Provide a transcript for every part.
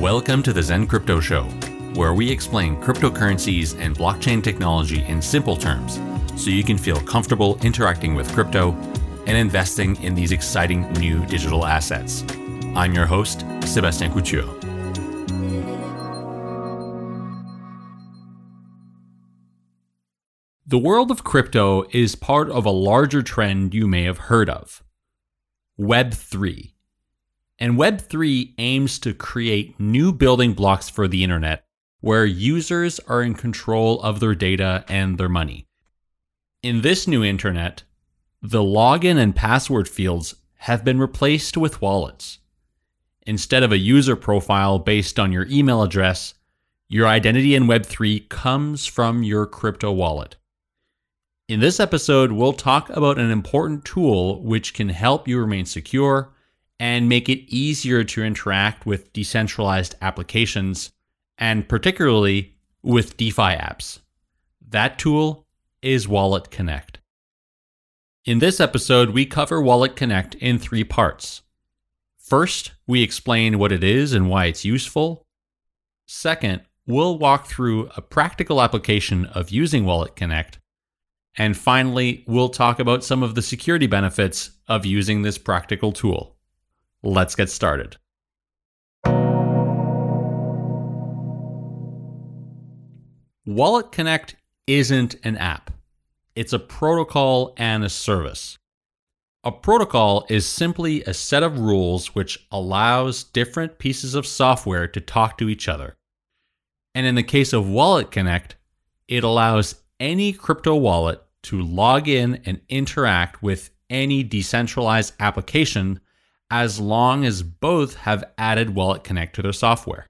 Welcome to the Zen Crypto Show, where we explain cryptocurrencies and blockchain technology in simple terms, so you can feel comfortable interacting with crypto and investing in these exciting new digital assets. I'm your host, Sebastien Couture. The world of crypto is part of a larger trend you may have heard of, Web3. And Web3 aims to create new building blocks for the internet where users are in control of their data and their money. In this new internet, the login and password fields have been replaced with wallets. Instead of a user profile based on your email address, your identity in Web3 comes from your crypto wallet. In this episode, we'll talk about an important tool which can help you remain secure and make it easier to interact with decentralized applications, and particularly with DeFi apps. That tool is WalletConnect. In this episode, we cover WalletConnect in three parts. First, we explain what it is and why it's useful. Second, we'll walk through a practical application of using WalletConnect. And finally, we'll talk about some of the security benefits of using this practical tool. Let's get started. WalletConnect isn't an app. It's a protocol and a service. A protocol is simply a set of rules which allows different pieces of software to talk to each other. And in the case of WalletConnect, it allows any crypto wallet to log in and interact with any decentralized application as long as both have added WalletConnect to their software.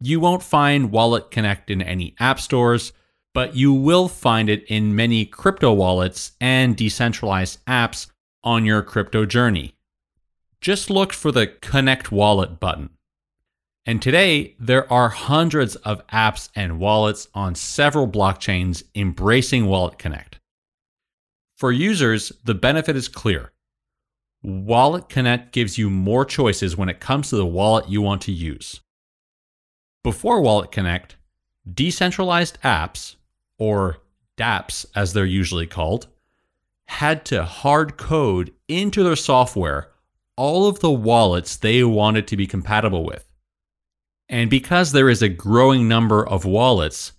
You won't find WalletConnect in any app stores, but you will find it in many crypto wallets and decentralized apps on your crypto journey. Just look for the Connect Wallet button. And today, there are hundreds of apps and wallets on several blockchains embracing WalletConnect. For users, the benefit is clear. WalletConnect gives you more choices when it comes to the wallet you want to use. Before WalletConnect, decentralized apps, or DApps as they're usually called, had to hard code into their software all of the wallets they wanted to be compatible with. And because there is a growing number of wallets,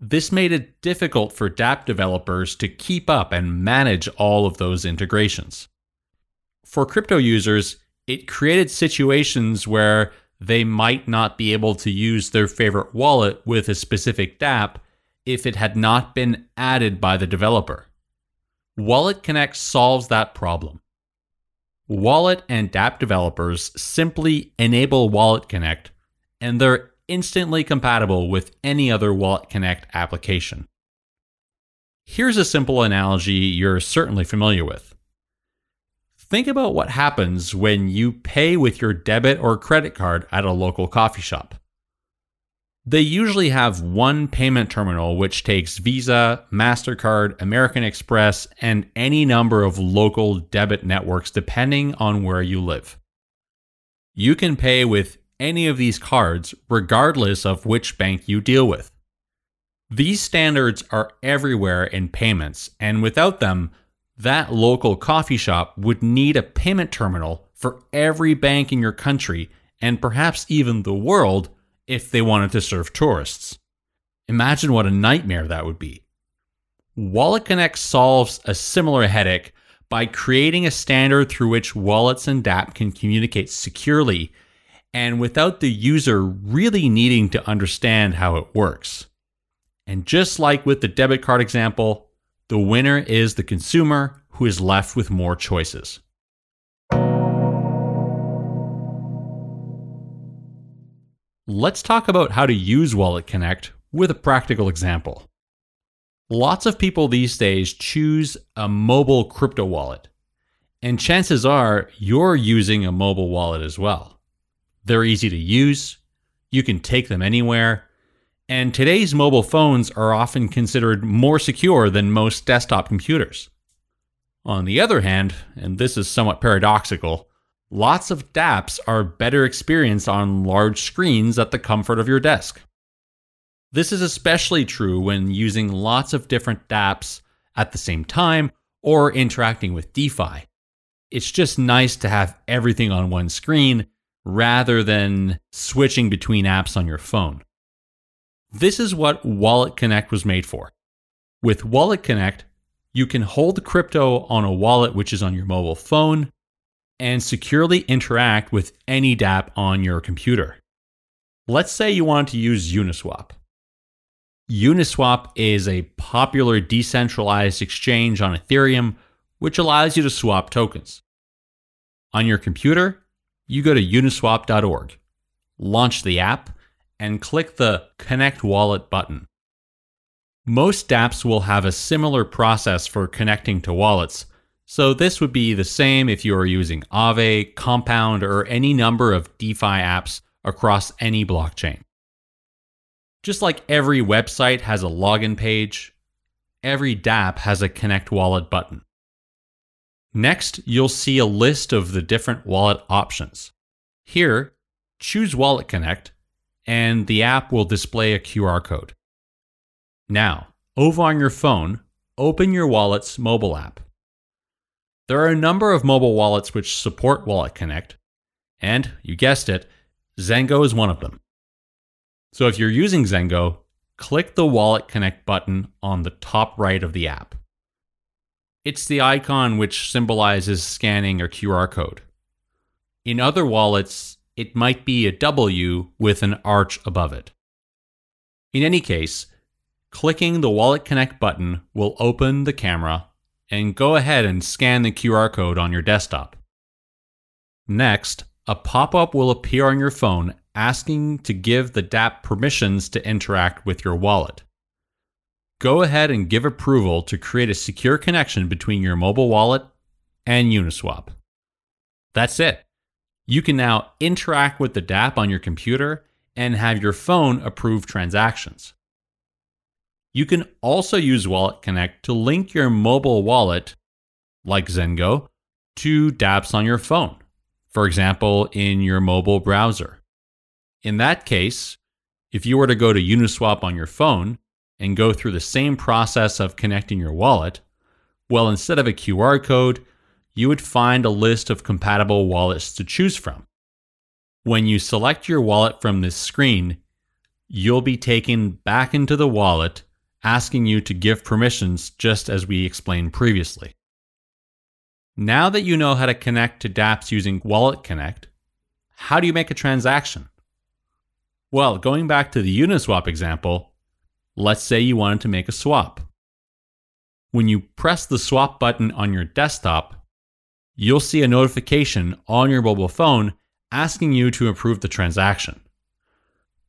this made it difficult for DApp developers to keep up and manage all of those integrations. For crypto users, it created situations where they might not be able to use their favorite wallet with a specific DApp if it had not been added by the developer. WalletConnect solves that problem. Wallet and DApp developers simply enable WalletConnect, and they're instantly compatible with any other WalletConnect application. Here's a simple analogy you're certainly familiar with. Think about what happens when you pay with your debit or credit card at a local coffee shop. They usually have one payment terminal which takes Visa, MasterCard, American Express, and any number of local debit networks depending on where you live. You can pay with any of these cards regardless of which bank you deal with. These standards are everywhere in payments, and without them, that local coffee shop would need a payment terminal for every bank in your country and perhaps even the world if they wanted to serve tourists. Imagine what a nightmare that would be. WalletConnect solves a similar headache by creating a standard through which wallets and DApp can communicate securely and without the user really needing to understand how it works. And just like with the debit card example, the winner is the consumer, who is left with more choices. Let's talk about how to use WalletConnect with a practical example. Lots of people these days choose a mobile crypto wallet, and chances are you're using a mobile wallet as well. They're easy to use, you can take them anywhere, and today's mobile phones are often considered more secure than most desktop computers. On the other hand, and this is somewhat paradoxical, lots of dApps are better experienced on large screens at the comfort of your desk. This is especially true when using lots of different dApps at the same time or interacting with DeFi. It's just nice to have everything on one screen rather than switching between apps on your phone. This is what WalletConnect was made for. With WalletConnect, you can hold crypto on a wallet which is on your mobile phone and securely interact with any dApp on your computer. Let's say you want to use Uniswap. Uniswap is a popular decentralized exchange on Ethereum which allows you to swap tokens. On your computer, you go to uniswap.org, launch the app, and click the Connect Wallet button. Most dApps will have a similar process for connecting to wallets, so this would be the same if you are using Aave, Compound, or any number of DeFi apps across any blockchain. Just like every website has a login page, every dApp has a Connect Wallet button. Next, you'll see a list of the different wallet options. Here, choose WalletConnect, and the app will display a QR code. Now, over on your phone, open your wallet's mobile app. There are a number of mobile wallets which support WalletConnect, and you guessed it, Zengo is one of them. So if you're using Zengo, click the WalletConnect button on the top right of the app. It's the icon which symbolizes scanning a QR code. In other wallets, it might be a W with an arch above it. In any case, clicking the WalletConnect button will open the camera and go ahead and scan the QR code on your desktop. Next, a pop-up will appear on your phone asking to give the dApp permissions to interact with your wallet. Go ahead and give approval to create a secure connection between your mobile wallet and Uniswap. That's it. You can now interact with the dApp on your computer and have your phone approve transactions. You can also use WalletConnect to link your mobile wallet, like Zengo, to dApps on your phone, for example, in your mobile browser. In that case, if you were to go to Uniswap on your phone and go through the same process of connecting your wallet, well, instead of a QR code, you would find a list of compatible wallets to choose from. When you select your wallet from this screen, you'll be taken back into the wallet, asking you to give permissions just as we explained previously. Now that you know how to connect to dApps using WalletConnect, how do you make a transaction? Well, going back to the Uniswap example, let's say you wanted to make a swap. When you press the swap button on your desktop, you'll see a notification on your mobile phone asking you to approve the transaction.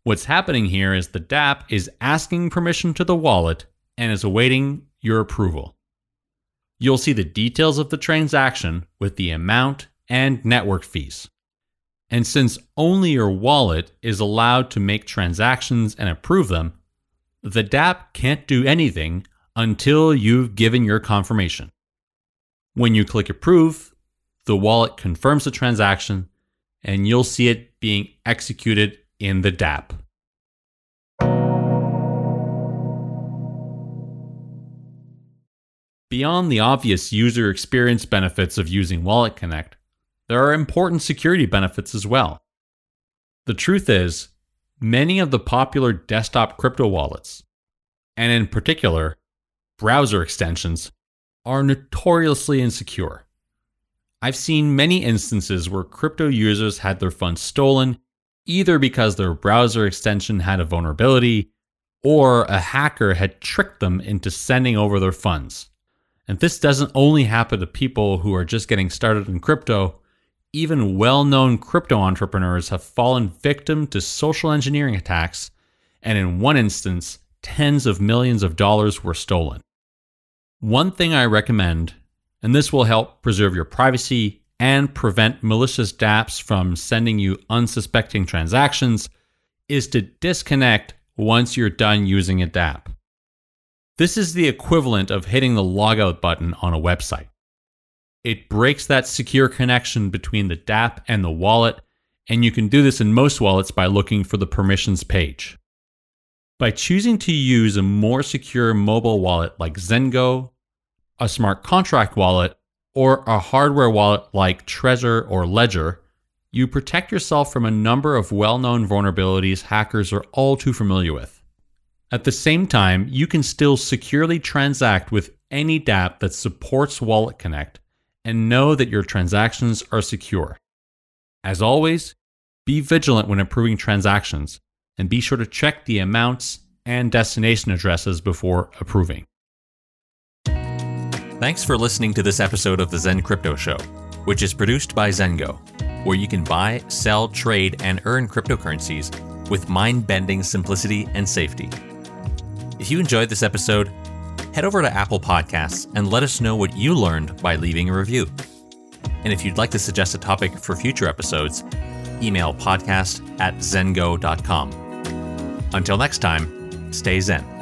What's happening here is the dApp is asking permission to the wallet and is awaiting your approval. You'll see the details of the transaction with the amount and network fees. And since only your wallet is allowed to make transactions and approve them, the dApp can't do anything until you've given your confirmation. When you click approve, the wallet confirms the transaction and you'll see it being executed in the dApp. Beyond the obvious user experience benefits of using WalletConnect, there are important security benefits as well. The truth is, many of the popular desktop crypto wallets, and in particular, browser extensions, are notoriously insecure. I've seen many instances where crypto users had their funds stolen either because their browser extension had a vulnerability or a hacker had tricked them into sending over their funds. And this doesn't only happen to people who are just getting started in crypto. Even well-known crypto entrepreneurs have fallen victim to social engineering attacks, and in one instance, tens of millions of dollars were stolen. One thing I recommend, and this will help preserve your privacy and prevent malicious dApps from sending you unsuspecting transactions, is to disconnect once you're done using a dApp. This is the equivalent of hitting the logout button on a website. It breaks that secure connection between the dApp and the wallet, and you can do this in most wallets by looking for the permissions page. By choosing to use a more secure mobile wallet like Zengo, a smart contract wallet, or a hardware wallet like Trezor or Ledger, you protect yourself from a number of well-known vulnerabilities hackers are all too familiar with. At the same time, you can still securely transact with any dApp that supports WalletConnect and know that your transactions are secure. As always, be vigilant when approving transactions and be sure to check the amounts and destination addresses before approving. Thanks for listening to this episode of the Zen Crypto Show, which is produced by Zengo, where you can buy, sell, trade, and earn cryptocurrencies with mind-bending simplicity and safety. If you enjoyed this episode, head over to Apple Podcasts and let us know what you learned by leaving a review. And if you'd like to suggest a topic for future episodes, email podcast@zengo.com. Until next time, stay Zen.